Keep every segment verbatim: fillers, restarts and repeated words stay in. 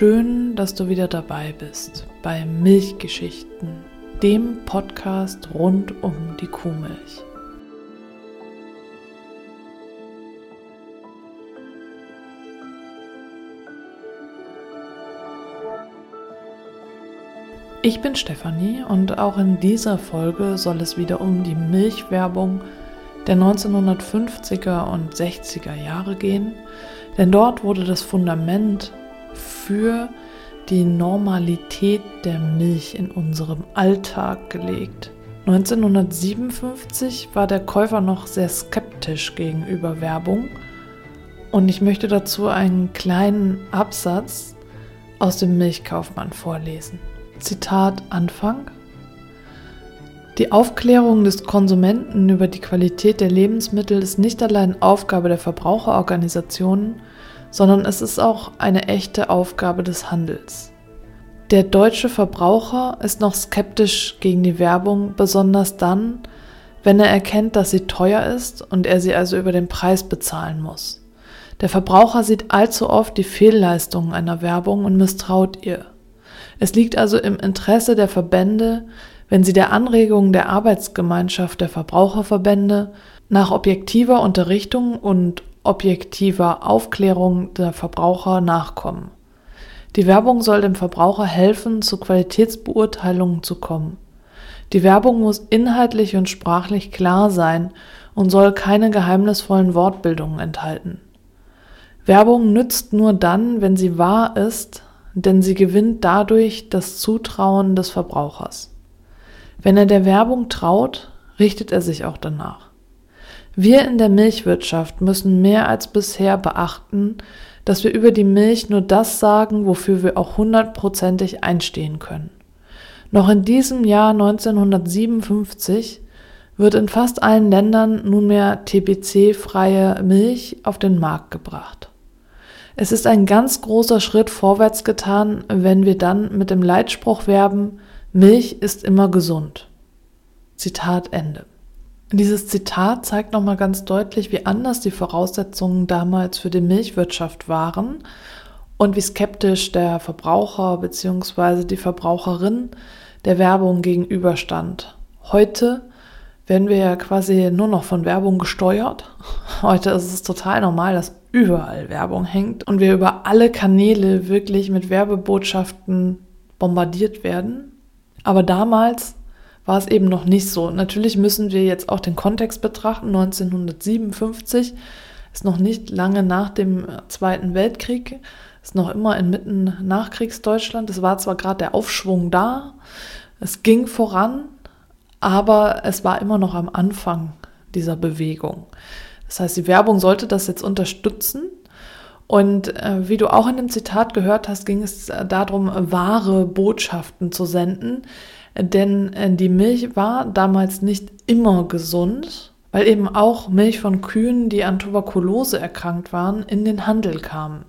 Schön, dass du wieder dabei bist bei Milchgeschichten, dem Podcast rund um die Kuhmilch. Ich bin Stefanie und auch in dieser Folge soll es wieder um die Milchwerbung der neunzehnhundertfünfziger und sechziger Jahre gehen, denn dort wurde das Fundament für die Normalität der Milch in unserem Alltag gelegt. neunzehnhundertsiebenundfünfzig war der Käufer noch sehr skeptisch gegenüber Werbung und ich möchte dazu einen kleinen Absatz aus dem Milchkaufmann vorlesen. Zitat Anfang: Die Aufklärung des Konsumenten über die Qualität der Lebensmittel ist nicht allein Aufgabe der Verbraucherorganisationen, sondern es ist auch eine echte Aufgabe des Handels. Der deutsche Verbraucher ist noch skeptisch gegen die Werbung, besonders dann, wenn er erkennt, dass sie teuer ist und er sie also über den Preis bezahlen muss. Der Verbraucher sieht allzu oft die Fehlleistungen einer Werbung und misstraut ihr. Es liegt also im Interesse der Verbände, wenn sie der Anregung der Arbeitsgemeinschaft der Verbraucherverbände nach objektiver Unterrichtung und objektiver Aufklärung der Verbraucher nachkommen. Die Werbung soll dem Verbraucher helfen, zu Qualitätsbeurteilungen zu kommen. Die Werbung muss inhaltlich und sprachlich klar sein und soll keine geheimnisvollen Wortbildungen enthalten. Werbung nützt nur dann, wenn sie wahr ist, denn sie gewinnt dadurch das Zutrauen des Verbrauchers. Wenn er der Werbung traut, richtet er sich auch danach. Wir in der Milchwirtschaft müssen mehr als bisher beachten, dass wir über die Milch nur das sagen, wofür wir auch hundertprozentig einstehen können. Noch in diesem Jahr neunzehnhundertsiebenundfünfzig wird in fast allen Ländern nunmehr T B C-freie Milch auf den Markt gebracht. Es ist ein ganz großer Schritt vorwärts getan, wenn wir dann mit dem Leitspruch werben: Milch ist immer gesund. Zitat Ende. Dieses Zitat zeigt nochmal ganz deutlich, wie anders die Voraussetzungen damals für die Milchwirtschaft waren und wie skeptisch der Verbraucher bzw. die Verbraucherin der Werbung gegenüberstand. Heute werden wir ja quasi nur noch von Werbung gesteuert. Heute ist es total normal, dass überall Werbung hängt und wir über alle Kanäle wirklich mit Werbebotschaften bombardiert werden. Aber damals war es eben noch nicht so. Natürlich müssen wir jetzt auch den Kontext betrachten. neunzehnhundertsiebenundfünfzig ist noch nicht lange nach dem Zweiten Weltkrieg, ist noch immer inmitten Nachkriegsdeutschland. Es war zwar gerade der Aufschwung da, es ging voran, aber es war immer noch am Anfang dieser Bewegung. Das heißt, die Werbung sollte das jetzt unterstützen. Und äh, wie du auch in dem Zitat gehört hast, ging es darum, wahre Botschaften zu senden. Denn äh, die Milch war damals nicht immer gesund, weil eben auch Milch von Kühen, die an Tuberkulose erkrankt waren, in den Handel kam.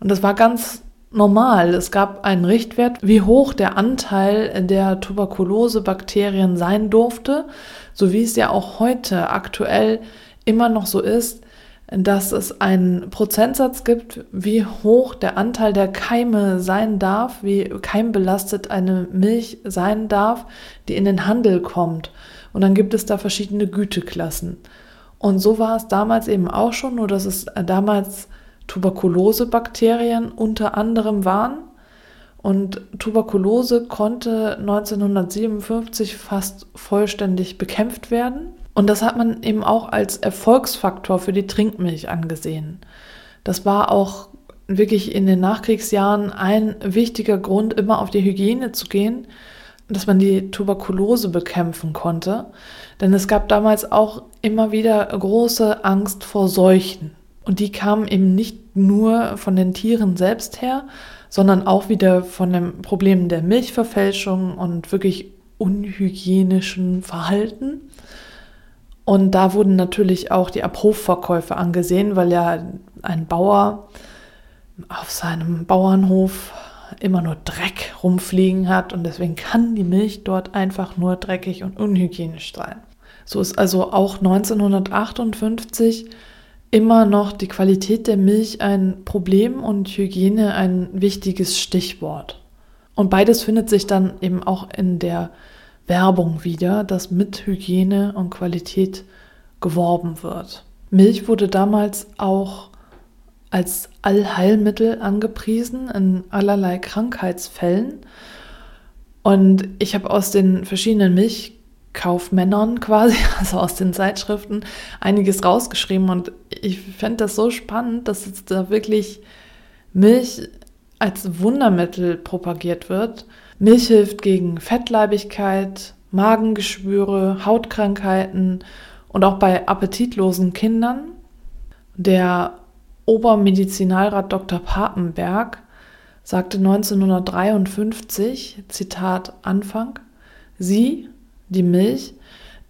Und das war ganz normal. Es gab einen Richtwert, wie hoch der Anteil der Tuberkulosebakterien sein durfte, so wie es ja auch heute aktuell immer noch so ist, dass es einen Prozentsatz gibt, wie hoch der Anteil der Keime sein darf, wie keimbelastet eine Milch sein darf, die in den Handel kommt. Und dann gibt es da verschiedene Güteklassen. Und so war es damals eben auch schon, nur dass es damals Tuberkulosebakterien unter anderem waren. Und Tuberkulose konnte neunzehnhundertsiebenundfünfzig fast vollständig bekämpft werden. Und das hat man eben auch als Erfolgsfaktor für die Trinkmilch angesehen. Das war auch wirklich in den Nachkriegsjahren ein wichtiger Grund, immer auf die Hygiene zu gehen, dass man die Tuberkulose bekämpfen konnte. Denn es gab damals auch immer wieder große Angst vor Seuchen. Und die kamen eben nicht nur von den Tieren selbst her, sondern auch wieder von dem Problem der Milchverfälschung und wirklich unhygienischen Verhalten. Und da wurden natürlich auch die Abhofverkäufe angesehen, weil ja ein Bauer auf seinem Bauernhof immer nur Dreck rumfliegen hat und deswegen kann die Milch dort einfach nur dreckig und unhygienisch sein. So ist also auch neunzehnhundertachtundfünfzig immer noch die Qualität der Milch ein Problem und Hygiene ein wichtiges Stichwort. Und beides findet sich dann eben auch in der Werbung wieder, dass mit Hygiene und Qualität geworben wird. Milch wurde damals auch als Allheilmittel angepriesen in allerlei Krankheitsfällen. Und ich habe aus den verschiedenen Milchkaufmännern quasi, also aus den Zeitschriften, einiges rausgeschrieben. Und ich fände das so spannend, dass jetzt da wirklich Milch als Wundermittel propagiert wird. Milch hilft gegen Fettleibigkeit, Magengeschwüre, Hautkrankheiten und auch bei appetitlosen Kindern. Der Obermedizinalrat Doktor Papenberg sagte neunzehnhundertdreiundfünfzig, Zitat Anfang, sie, die Milch,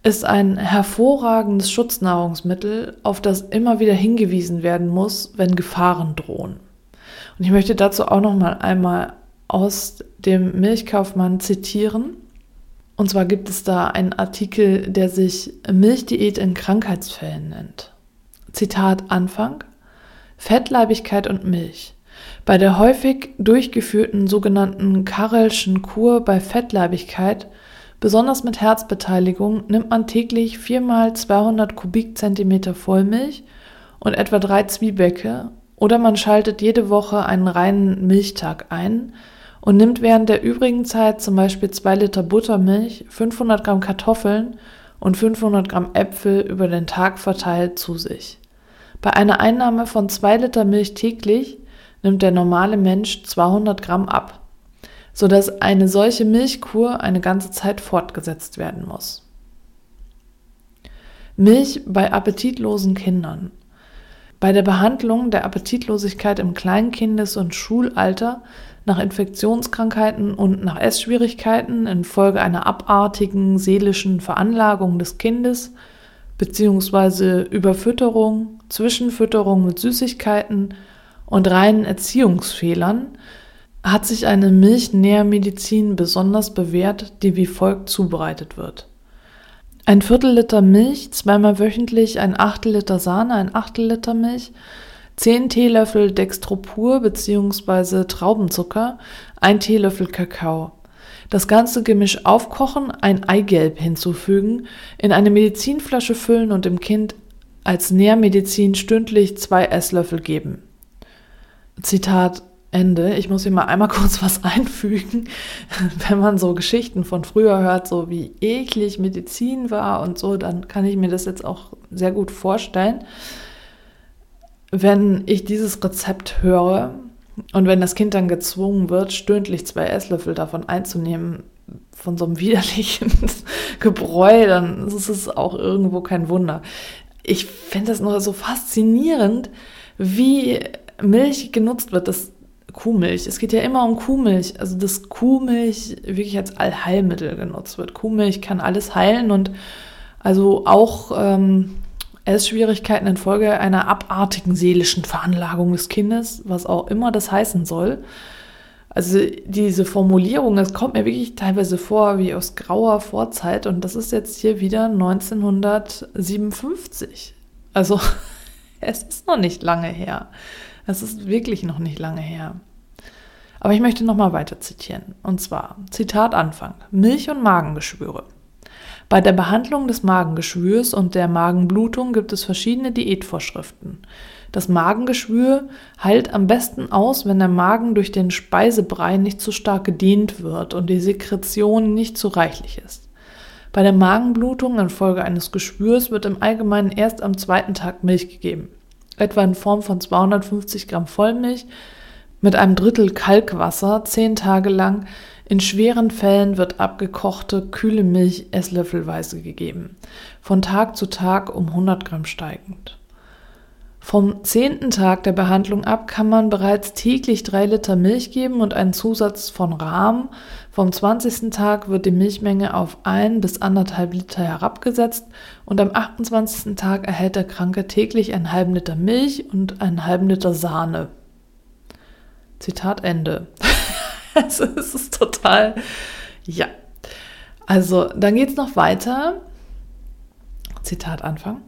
ist ein hervorragendes Schutznahrungsmittel, auf das immer wieder hingewiesen werden muss, wenn Gefahren drohen. Und ich möchte dazu auch noch mal einmal aus dem Milchkaufmann zitieren. Und zwar gibt es da einen Artikel, der sich Milchdiät in Krankheitsfällen nennt. Zitat Anfang, Fettleibigkeit und Milch. Bei der häufig durchgeführten sogenannten Karelschen Kur bei Fettleibigkeit, besonders mit Herzbeteiligung, nimmt man täglich vier mal zweihundert Kubikzentimeter Vollmilch und etwa drei Zwiebäcke oder man schaltet jede Woche einen reinen Milchtag ein und nimmt während der übrigen Zeit zum Beispiel zwei Liter Buttermilch, fünfhundert Gramm Kartoffeln und fünfhundert Gramm Äpfel über den Tag verteilt zu sich. Bei einer Einnahme von zwei Liter Milch täglich nimmt der normale Mensch zweihundert Gramm ab, sodass eine solche Milchkur eine ganze Zeit fortgesetzt werden muss. Milch bei appetitlosen Kindern. Bei der Behandlung der Appetitlosigkeit im Kleinkindes- und Schulalter nach Infektionskrankheiten und nach Essschwierigkeiten infolge einer abartigen seelischen Veranlagung des Kindes beziehungsweise Überfütterung, Zwischenfütterung mit Süßigkeiten und reinen Erziehungsfehlern hat sich eine Milchnährmedizin besonders bewährt, die wie folgt zubereitet wird. Ein Viertel Liter Milch, zweimal wöchentlich ein Achtel Liter Sahne, ein Achtel Liter Milch, zehn Teelöffel Dextropur bzw. Traubenzucker, ein Teelöffel Kakao. Das ganze Gemisch aufkochen, ein Eigelb hinzufügen, in eine Medizinflasche füllen und dem Kind als Nährmedizin stündlich zwei Esslöffel geben. Zitat Ende. Ich muss hier mal einmal kurz was einfügen, wenn man so Geschichten von früher hört, so wie eklig Medizin war und so, dann kann ich mir das jetzt auch sehr gut vorstellen. Wenn ich dieses Rezept höre und wenn das Kind dann gezwungen wird, stündlich zwei Esslöffel davon einzunehmen, von so einem widerlichen Gebräu, dann ist es auch irgendwo kein Wunder. Ich finde das nur so faszinierend, wie Milch genutzt wird, das Kuhmilch. Es geht ja immer um Kuhmilch, also dass Kuhmilch wirklich als Allheilmittel genutzt wird. Kuhmilch kann alles heilen und also auch ähm, Essschwierigkeiten infolge einer abartigen seelischen Veranlagung des Kindes, was auch immer das heißen soll. Also diese Formulierung, das kommt mir wirklich teilweise vor wie aus grauer Vorzeit und das ist jetzt hier wieder neunzehnhundertsiebenundfünfzig. Also es ist noch nicht lange her. Das ist wirklich noch nicht lange her. Aber ich möchte nochmal weiter zitieren. Und zwar, Zitat Anfang, Milch und Magengeschwüre. Bei der Behandlung des Magengeschwürs und der Magenblutung gibt es verschiedene Diätvorschriften. Das Magengeschwür heilt am besten aus, wenn der Magen durch den Speisebrei nicht zu stark gedehnt wird und die Sekretion nicht zu reichlich ist. Bei der Magenblutung infolge eines Geschwürs wird im Allgemeinen erst am zweiten Tag Milch gegeben. Etwa in Form von zweihundertfünfzig Gramm Vollmilch mit einem Drittel Kalkwasser, zehn Tage lang. In schweren Fällen wird abgekochte, kühle Milch esslöffelweise gegeben, von Tag zu Tag um hundert Gramm steigend. Vom zehnten Tag der Behandlung ab kann man bereits täglich drei Liter Milch geben und einen Zusatz von Rahm. Vom zwanzigsten Tag wird die Milchmenge auf ein bis anderthalb Liter herabgesetzt und am achtundzwanzigsten Tag erhält der Kranke täglich einen halben Liter Milch und einen halben Liter Sahne. Zitat Ende. Es ist total, ja. Also, dann geht's noch weiter. Zitat Anfang.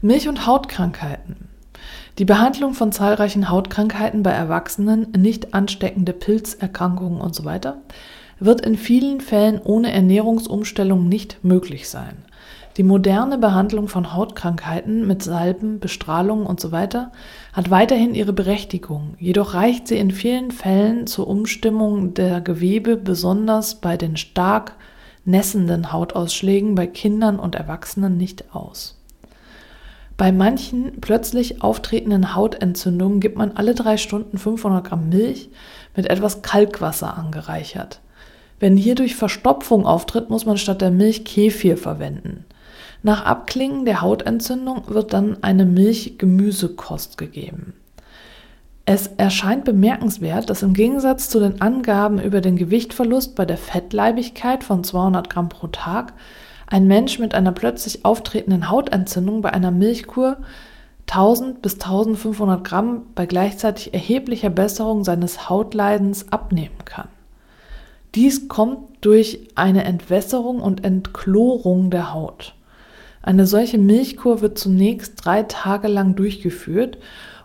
Milch und Hautkrankheiten. Die Behandlung von zahlreichen Hautkrankheiten bei Erwachsenen, nicht ansteckende Pilzerkrankungen usw. wird in vielen Fällen ohne Ernährungsumstellung nicht möglich sein. Die moderne Behandlung von Hautkrankheiten mit Salben, Bestrahlung usw. hat weiterhin ihre Berechtigung, jedoch reicht sie in vielen Fällen zur Umstimmung der Gewebe, besonders bei den stark nässenden Hautausschlägen bei Kindern und Erwachsenen nicht aus. Bei manchen plötzlich auftretenden Hautentzündungen gibt man alle drei Stunden fünfhundert Gramm Milch mit etwas Kalkwasser angereichert. Wenn hierdurch Verstopfung auftritt, muss man statt der Milch Kefir verwenden. Nach Abklingen der Hautentzündung wird dann eine Milchgemüsekost gegeben. Es erscheint bemerkenswert, dass im Gegensatz zu den Angaben über den Gewichtverlust bei der Fettleibigkeit von zweihundert Gramm pro Tag ein Mensch mit einer plötzlich auftretenden Hautentzündung bei einer Milchkur tausend bis eintausendfünfhundert Gramm bei gleichzeitig erheblicher Besserung seines Hautleidens abnehmen kann. Dies kommt durch eine Entwässerung und Entchlorung der Haut. Eine solche Milchkur wird zunächst drei Tage lang durchgeführt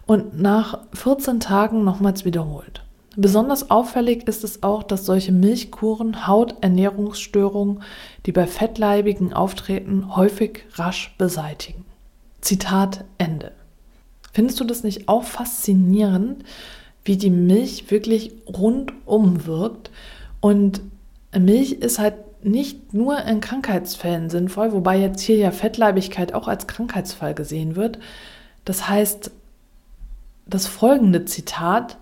und nach vierzehn Tagen nochmals wiederholt. Besonders auffällig ist es auch, dass solche Milchkuren Hauternährungsstörungen, die bei Fettleibigen auftreten, häufig rasch beseitigen. Zitat Ende. Findest du das nicht auch faszinierend, wie die Milch wirklich rundum wirkt? Und Milch ist halt nicht nur in Krankheitsfällen sinnvoll, wobei jetzt hier ja Fettleibigkeit auch als Krankheitsfall gesehen wird. Das heißt, das folgende Zitat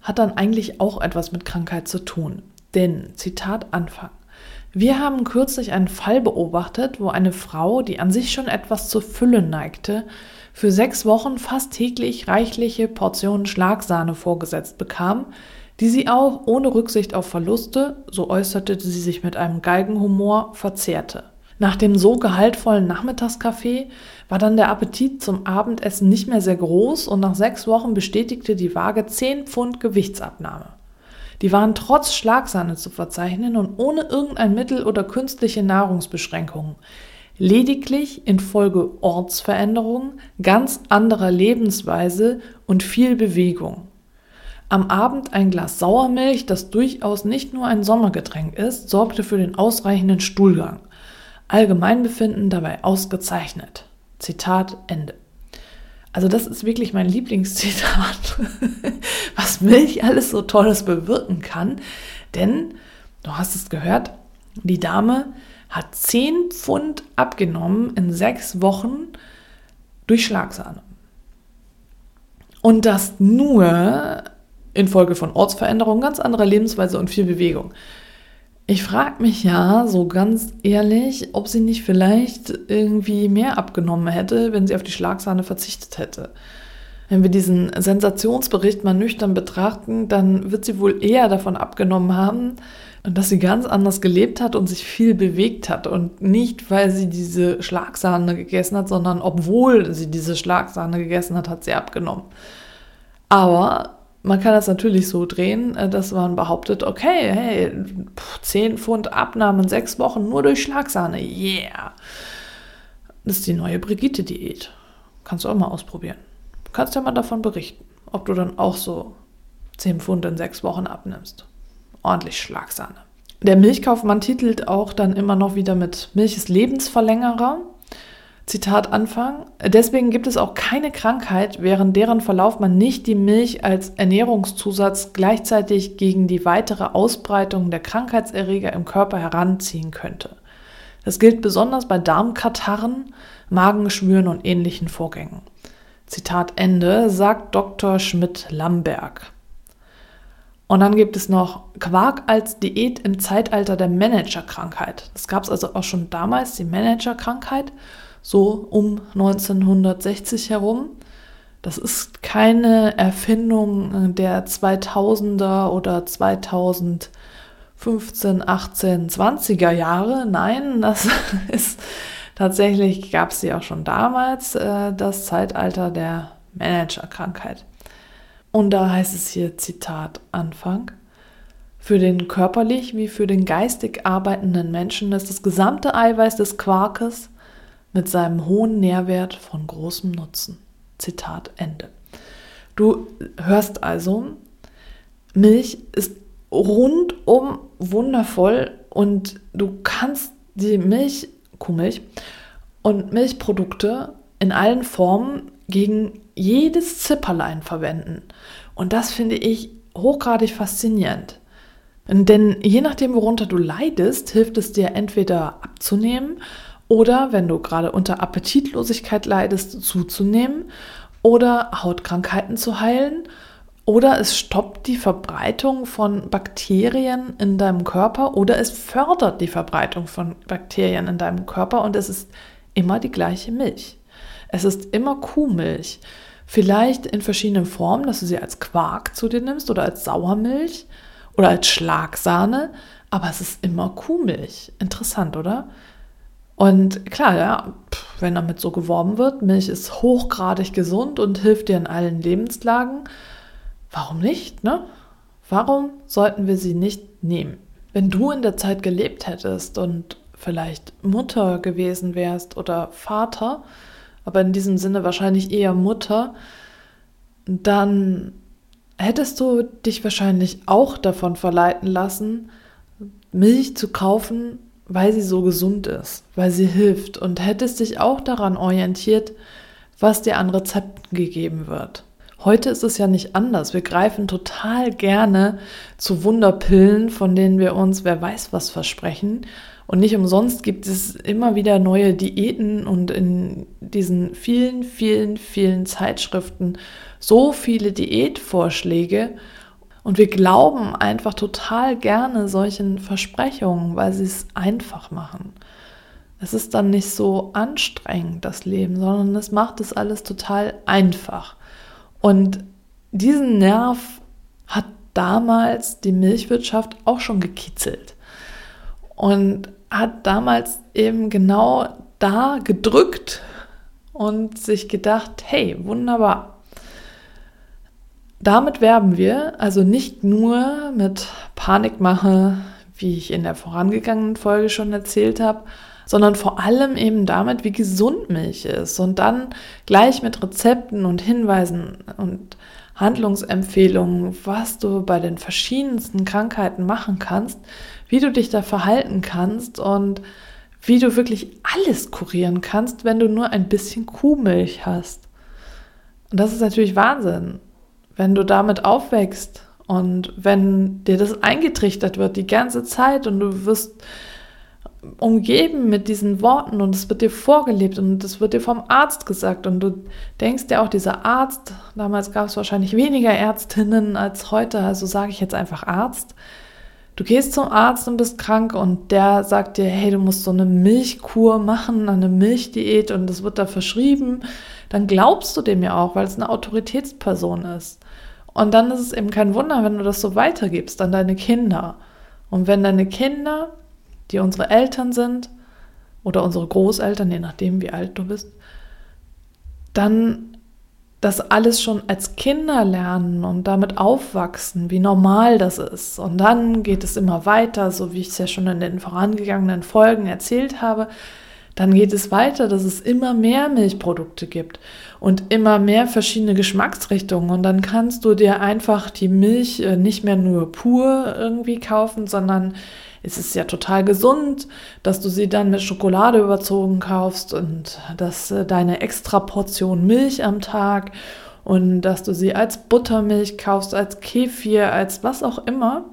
hat dann eigentlich auch etwas mit Krankheit zu tun. Denn, Zitat Anfang, wir haben kürzlich einen Fall beobachtet, wo eine Frau, die an sich schon etwas zur Fülle neigte, für sechs Wochen fast täglich reichliche Portionen Schlagsahne vorgesetzt bekam, die sie auch ohne Rücksicht auf Verluste, so äußerte sie sich mit einem Galgenhumor, verzehrte. Nach dem so gehaltvollen Nachmittagskaffee war dann der Appetit zum Abendessen nicht mehr sehr groß und nach sechs Wochen bestätigte die Waage zehn Pfund Gewichtsabnahme. Die waren trotz Schlagsahne zu verzeichnen und ohne irgendein Mittel oder künstliche Nahrungsbeschränkungen. Lediglich infolge Ortsveränderungen, ganz anderer Lebensweise und viel Bewegung. Am Abend ein Glas Sauermilch, das durchaus nicht nur ein Sommergetränk ist, sorgte für den ausreichenden Stuhlgang. Allgemeinbefinden dabei ausgezeichnet. Zitat Ende. Also das ist wirklich mein Lieblingszitat, was Milch alles so Tolles bewirken kann. Denn, du hast es gehört, die Dame hat zehn Pfund abgenommen in sechs Wochen durch Schlagsahne. Und das nur infolge von Ortsveränderungen, ganz anderer Lebensweise und viel Bewegung. Ich frage mich ja so ganz ehrlich, ob sie nicht vielleicht irgendwie mehr abgenommen hätte, wenn sie auf die Schlagsahne verzichtet hätte. Wenn wir diesen Sensationsbericht mal nüchtern betrachten, dann wird sie wohl eher davon abgenommen haben, dass sie ganz anders gelebt hat und sich viel bewegt hat. Und nicht, weil sie diese Schlagsahne gegessen hat, sondern obwohl sie diese Schlagsahne gegessen hat, hat sie abgenommen. Aber man kann das natürlich so drehen, dass man behauptet, okay, hey, zehn Pfund Abnahme in sechs Wochen nur durch Schlagsahne, yeah. Das ist die neue Brigitte-Diät. Kannst du auch mal ausprobieren. Du kannst ja mal davon berichten, ob du dann auch so zehn Pfund in sechs Wochen abnimmst. Ordentlich Schlagsahne. Der Milchkaufmann titelt auch dann immer noch wieder mit Milch ist Lebensverlängerer. Zitat Anfang, deswegen gibt es auch keine Krankheit, während deren Verlauf man nicht die Milch als Ernährungszusatz gleichzeitig gegen die weitere Ausbreitung der Krankheitserreger im Körper heranziehen könnte. Das gilt besonders bei Darmkatarren, Magenschwüren und ähnlichen Vorgängen. Zitat Ende, sagt Doktor Schmidt-Lamberg. Und dann gibt es noch Quark als Diät im Zeitalter der Managerkrankheit. Das gab es also auch schon damals, die Managerkrankheit. So um neunzehnhundertsechzig herum. Das ist keine Erfindung der zweitausender oder zweitausendfünfzehn, achtzehn, zwanziger Jahre. Nein, das ist tatsächlich, gab es sie auch schon damals, äh, das Zeitalter der Managerkrankheit. Und da heißt es hier, Zitat Anfang, für den körperlich wie für den geistig arbeitenden Menschen ist das gesamte Eiweiß des Quarkes mit seinem hohen Nährwert von großem Nutzen. Zitat Ende. Du hörst also, Milch ist rundum wundervoll und du kannst die Milch, Kuhmilch und Milchprodukte in allen Formen gegen jedes Zipperlein verwenden. Und das finde ich hochgradig faszinierend. Denn je nachdem, worunter du leidest, hilft es dir entweder abzunehmen oder, wenn du gerade unter Appetitlosigkeit leidest, zuzunehmen oder Hautkrankheiten zu heilen oder es stoppt die Verbreitung von Bakterien in deinem Körper oder es fördert die Verbreitung von Bakterien in deinem Körper und es ist immer die gleiche Milch. Es ist immer Kuhmilch. Vielleicht in verschiedenen Formen, dass du sie als Quark zu dir nimmst oder als Sauermilch oder als Schlagsahne, aber es ist immer Kuhmilch. Interessant, oder? Und klar, ja, wenn damit so geworben wird, Milch ist hochgradig gesund und hilft dir in allen Lebenslagen. Warum nicht, ne? Warum sollten wir sie nicht nehmen? Wenn du in der Zeit gelebt hättest und vielleicht Mutter gewesen wärst oder Vater, aber in diesem Sinne wahrscheinlich eher Mutter, dann hättest du dich wahrscheinlich auch davon verleiten lassen, Milch zu kaufen, weil sie so gesund ist, weil sie hilft und hättest dich auch daran orientiert, was dir an Rezepten gegeben wird. Heute ist es ja nicht anders. Wir greifen total gerne zu Wunderpillen, von denen wir uns wer weiß was versprechen. Und nicht umsonst gibt es immer wieder neue Diäten und in diesen vielen, vielen, vielen Zeitschriften so viele Diätvorschläge. Und wir glauben einfach total gerne solchen Versprechungen, weil sie es einfach machen. Es ist dann nicht so anstrengend, das Leben, sondern es macht es alles total einfach. Und diesen Nerv hat damals die Milchwirtschaft auch schon gekitzelt. Und hat damals eben genau da gedrückt und sich gedacht, hey, wunderbar. Damit werben wir, also nicht nur mit Panikmache, wie ich in der vorangegangenen Folge schon erzählt habe, sondern vor allem eben damit, wie gesund Milch ist und dann gleich mit Rezepten und Hinweisen und Handlungsempfehlungen, was du bei den verschiedensten Krankheiten machen kannst, wie du dich da verhalten kannst und wie du wirklich alles kurieren kannst, wenn du nur ein bisschen Kuhmilch hast. Und das ist natürlich Wahnsinn, wenn du damit aufwächst und wenn dir das eingetrichtert wird die ganze Zeit und du wirst umgeben mit diesen Worten und es wird dir vorgelebt und es wird dir vom Arzt gesagt und du denkst dir auch, dieser Arzt, damals gab es wahrscheinlich weniger Ärztinnen als heute, also sage ich jetzt einfach Arzt. Du gehst zum Arzt und bist krank und der sagt dir, hey, du musst so eine Milchkur machen, eine Milchdiät und das wird da verschrieben, dann glaubst du dem ja auch, weil es eine Autoritätsperson ist. Und dann ist es eben kein Wunder, wenn du das so weitergibst an deine Kinder. Und wenn deine Kinder, die unsere Eltern sind oder unsere Großeltern, je nachdem wie alt du bist, dann das alles schon als Kinder lernen und damit aufwachsen, wie normal das ist. Und dann geht es immer weiter, so wie ich es ja schon in den vorangegangenen Folgen erzählt habe, dann geht es weiter, dass es immer mehr Milchprodukte gibt und immer mehr verschiedene Geschmacksrichtungen. Und dann kannst du dir einfach die Milch nicht mehr nur pur irgendwie kaufen, sondern es ist ja total gesund, dass du sie dann mit Schokolade überzogen kaufst und dass deine extra Portion Milch am Tag und dass du sie als Buttermilch kaufst, als Kefir, als was auch immer.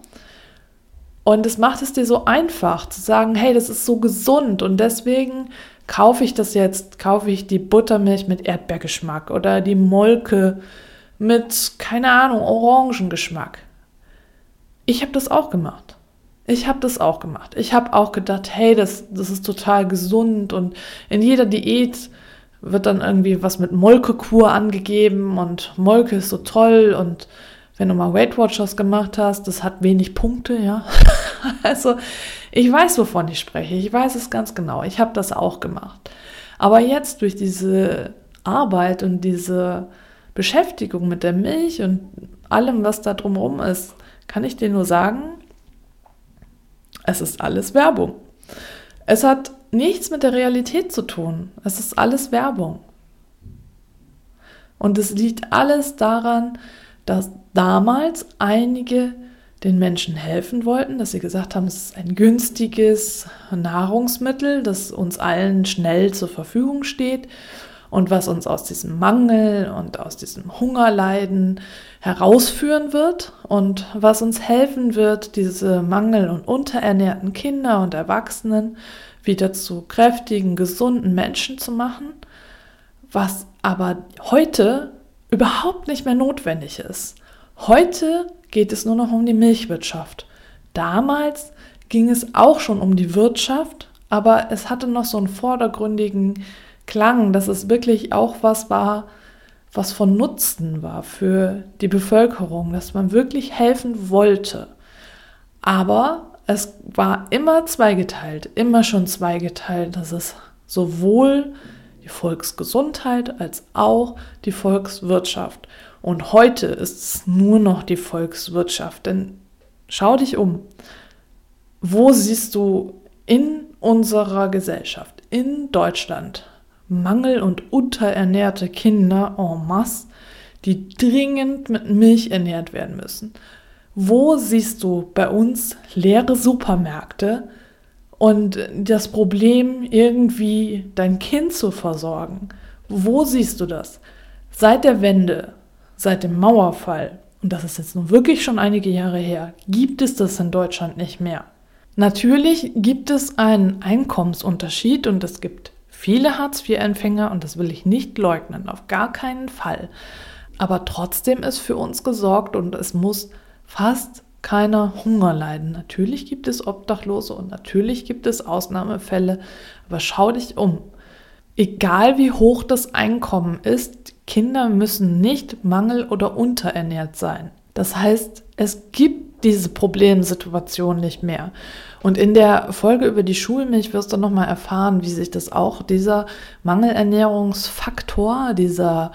Und es macht es dir so einfach zu sagen, hey, das ist so gesund und deswegen kaufe ich das jetzt, kaufe ich die Buttermilch mit Erdbeergeschmack oder die Molke mit, keine Ahnung, Orangengeschmack. Ich habe das auch gemacht. Ich habe das auch gemacht. Ich habe auch gedacht, hey, das, das ist total gesund und in jeder Diät wird dann irgendwie was mit Molkekur angegeben und Molke ist so toll und wenn du mal Weight Watchers gemacht hast, das hat wenig Punkte, ja. Also ich weiß, wovon ich spreche. Ich weiß es ganz genau. Ich habe das auch gemacht. Aber jetzt durch diese Arbeit und diese Beschäftigung mit der Milch und allem, was da drumherum ist, kann ich dir nur sagen, es ist alles Werbung. Es hat nichts mit der Realität zu tun. Es ist alles Werbung. Und es liegt alles daran, dass damals einige den Menschen helfen wollten, dass sie gesagt haben, es ist ein günstiges Nahrungsmittel, das uns allen schnell zur Verfügung steht und was uns aus diesem Mangel und aus diesem Hungerleiden herausführen wird und was uns helfen wird, diese Mangel- und unterernährten Kinder und Erwachsenen wieder zu kräftigen, gesunden Menschen zu machen, was aber heute überhaupt nicht mehr notwendig ist. Heute geht es nur noch um die Milchwirtschaft. Damals ging es auch schon um die Wirtschaft, aber es hatte noch so einen vordergründigen Klang, dass es wirklich auch was war, was von Nutzen war für die Bevölkerung, dass man wirklich helfen wollte. Aber es war immer zweigeteilt, immer schon zweigeteilt, dass es sowohl die Volksgesundheit als auch die Volkswirtschaft. Und heute ist es nur noch die Volkswirtschaft, denn schau dich um. Wo siehst du in unserer Gesellschaft, in Deutschland, Mangel- und unterernährte Kinder en masse, die dringend mit Milch ernährt werden müssen? Wo siehst du bei uns leere Supermärkte und das Problem, irgendwie dein Kind zu versorgen? Wo siehst du das? Seit der Wende, seit dem Mauerfall, und das ist jetzt nun wirklich schon einige Jahre her, gibt es das in Deutschland nicht mehr. Natürlich gibt es einen Einkommensunterschied und es gibt viele Hartz-vier-Empfänger und das will ich nicht leugnen, auf gar keinen Fall. Aber trotzdem ist für uns gesorgt und es muss fast keiner Hunger leiden. Natürlich gibt es Obdachlose und natürlich gibt es Ausnahmefälle, aber schau dich um. Egal wie hoch das Einkommen ist, Kinder müssen nicht mangel- oder unterernährt sein. Das heißt, es gibt diese Problemsituation nicht mehr. Und in der Folge über die Schulmilch wirst du nochmal erfahren, wie sich das auch, dieser Mangelernährungsfaktor, dieser,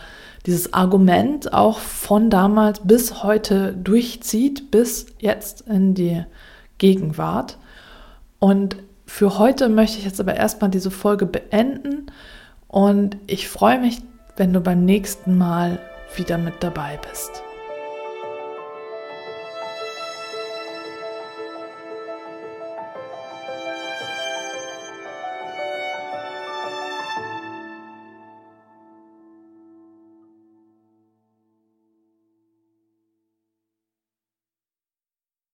dieses Argument auch von damals bis heute durchzieht, bis jetzt in die Gegenwart. Und für heute möchte ich jetzt aber erstmal diese Folge beenden und ich freue mich, wenn du beim nächsten Mal wieder mit dabei bist.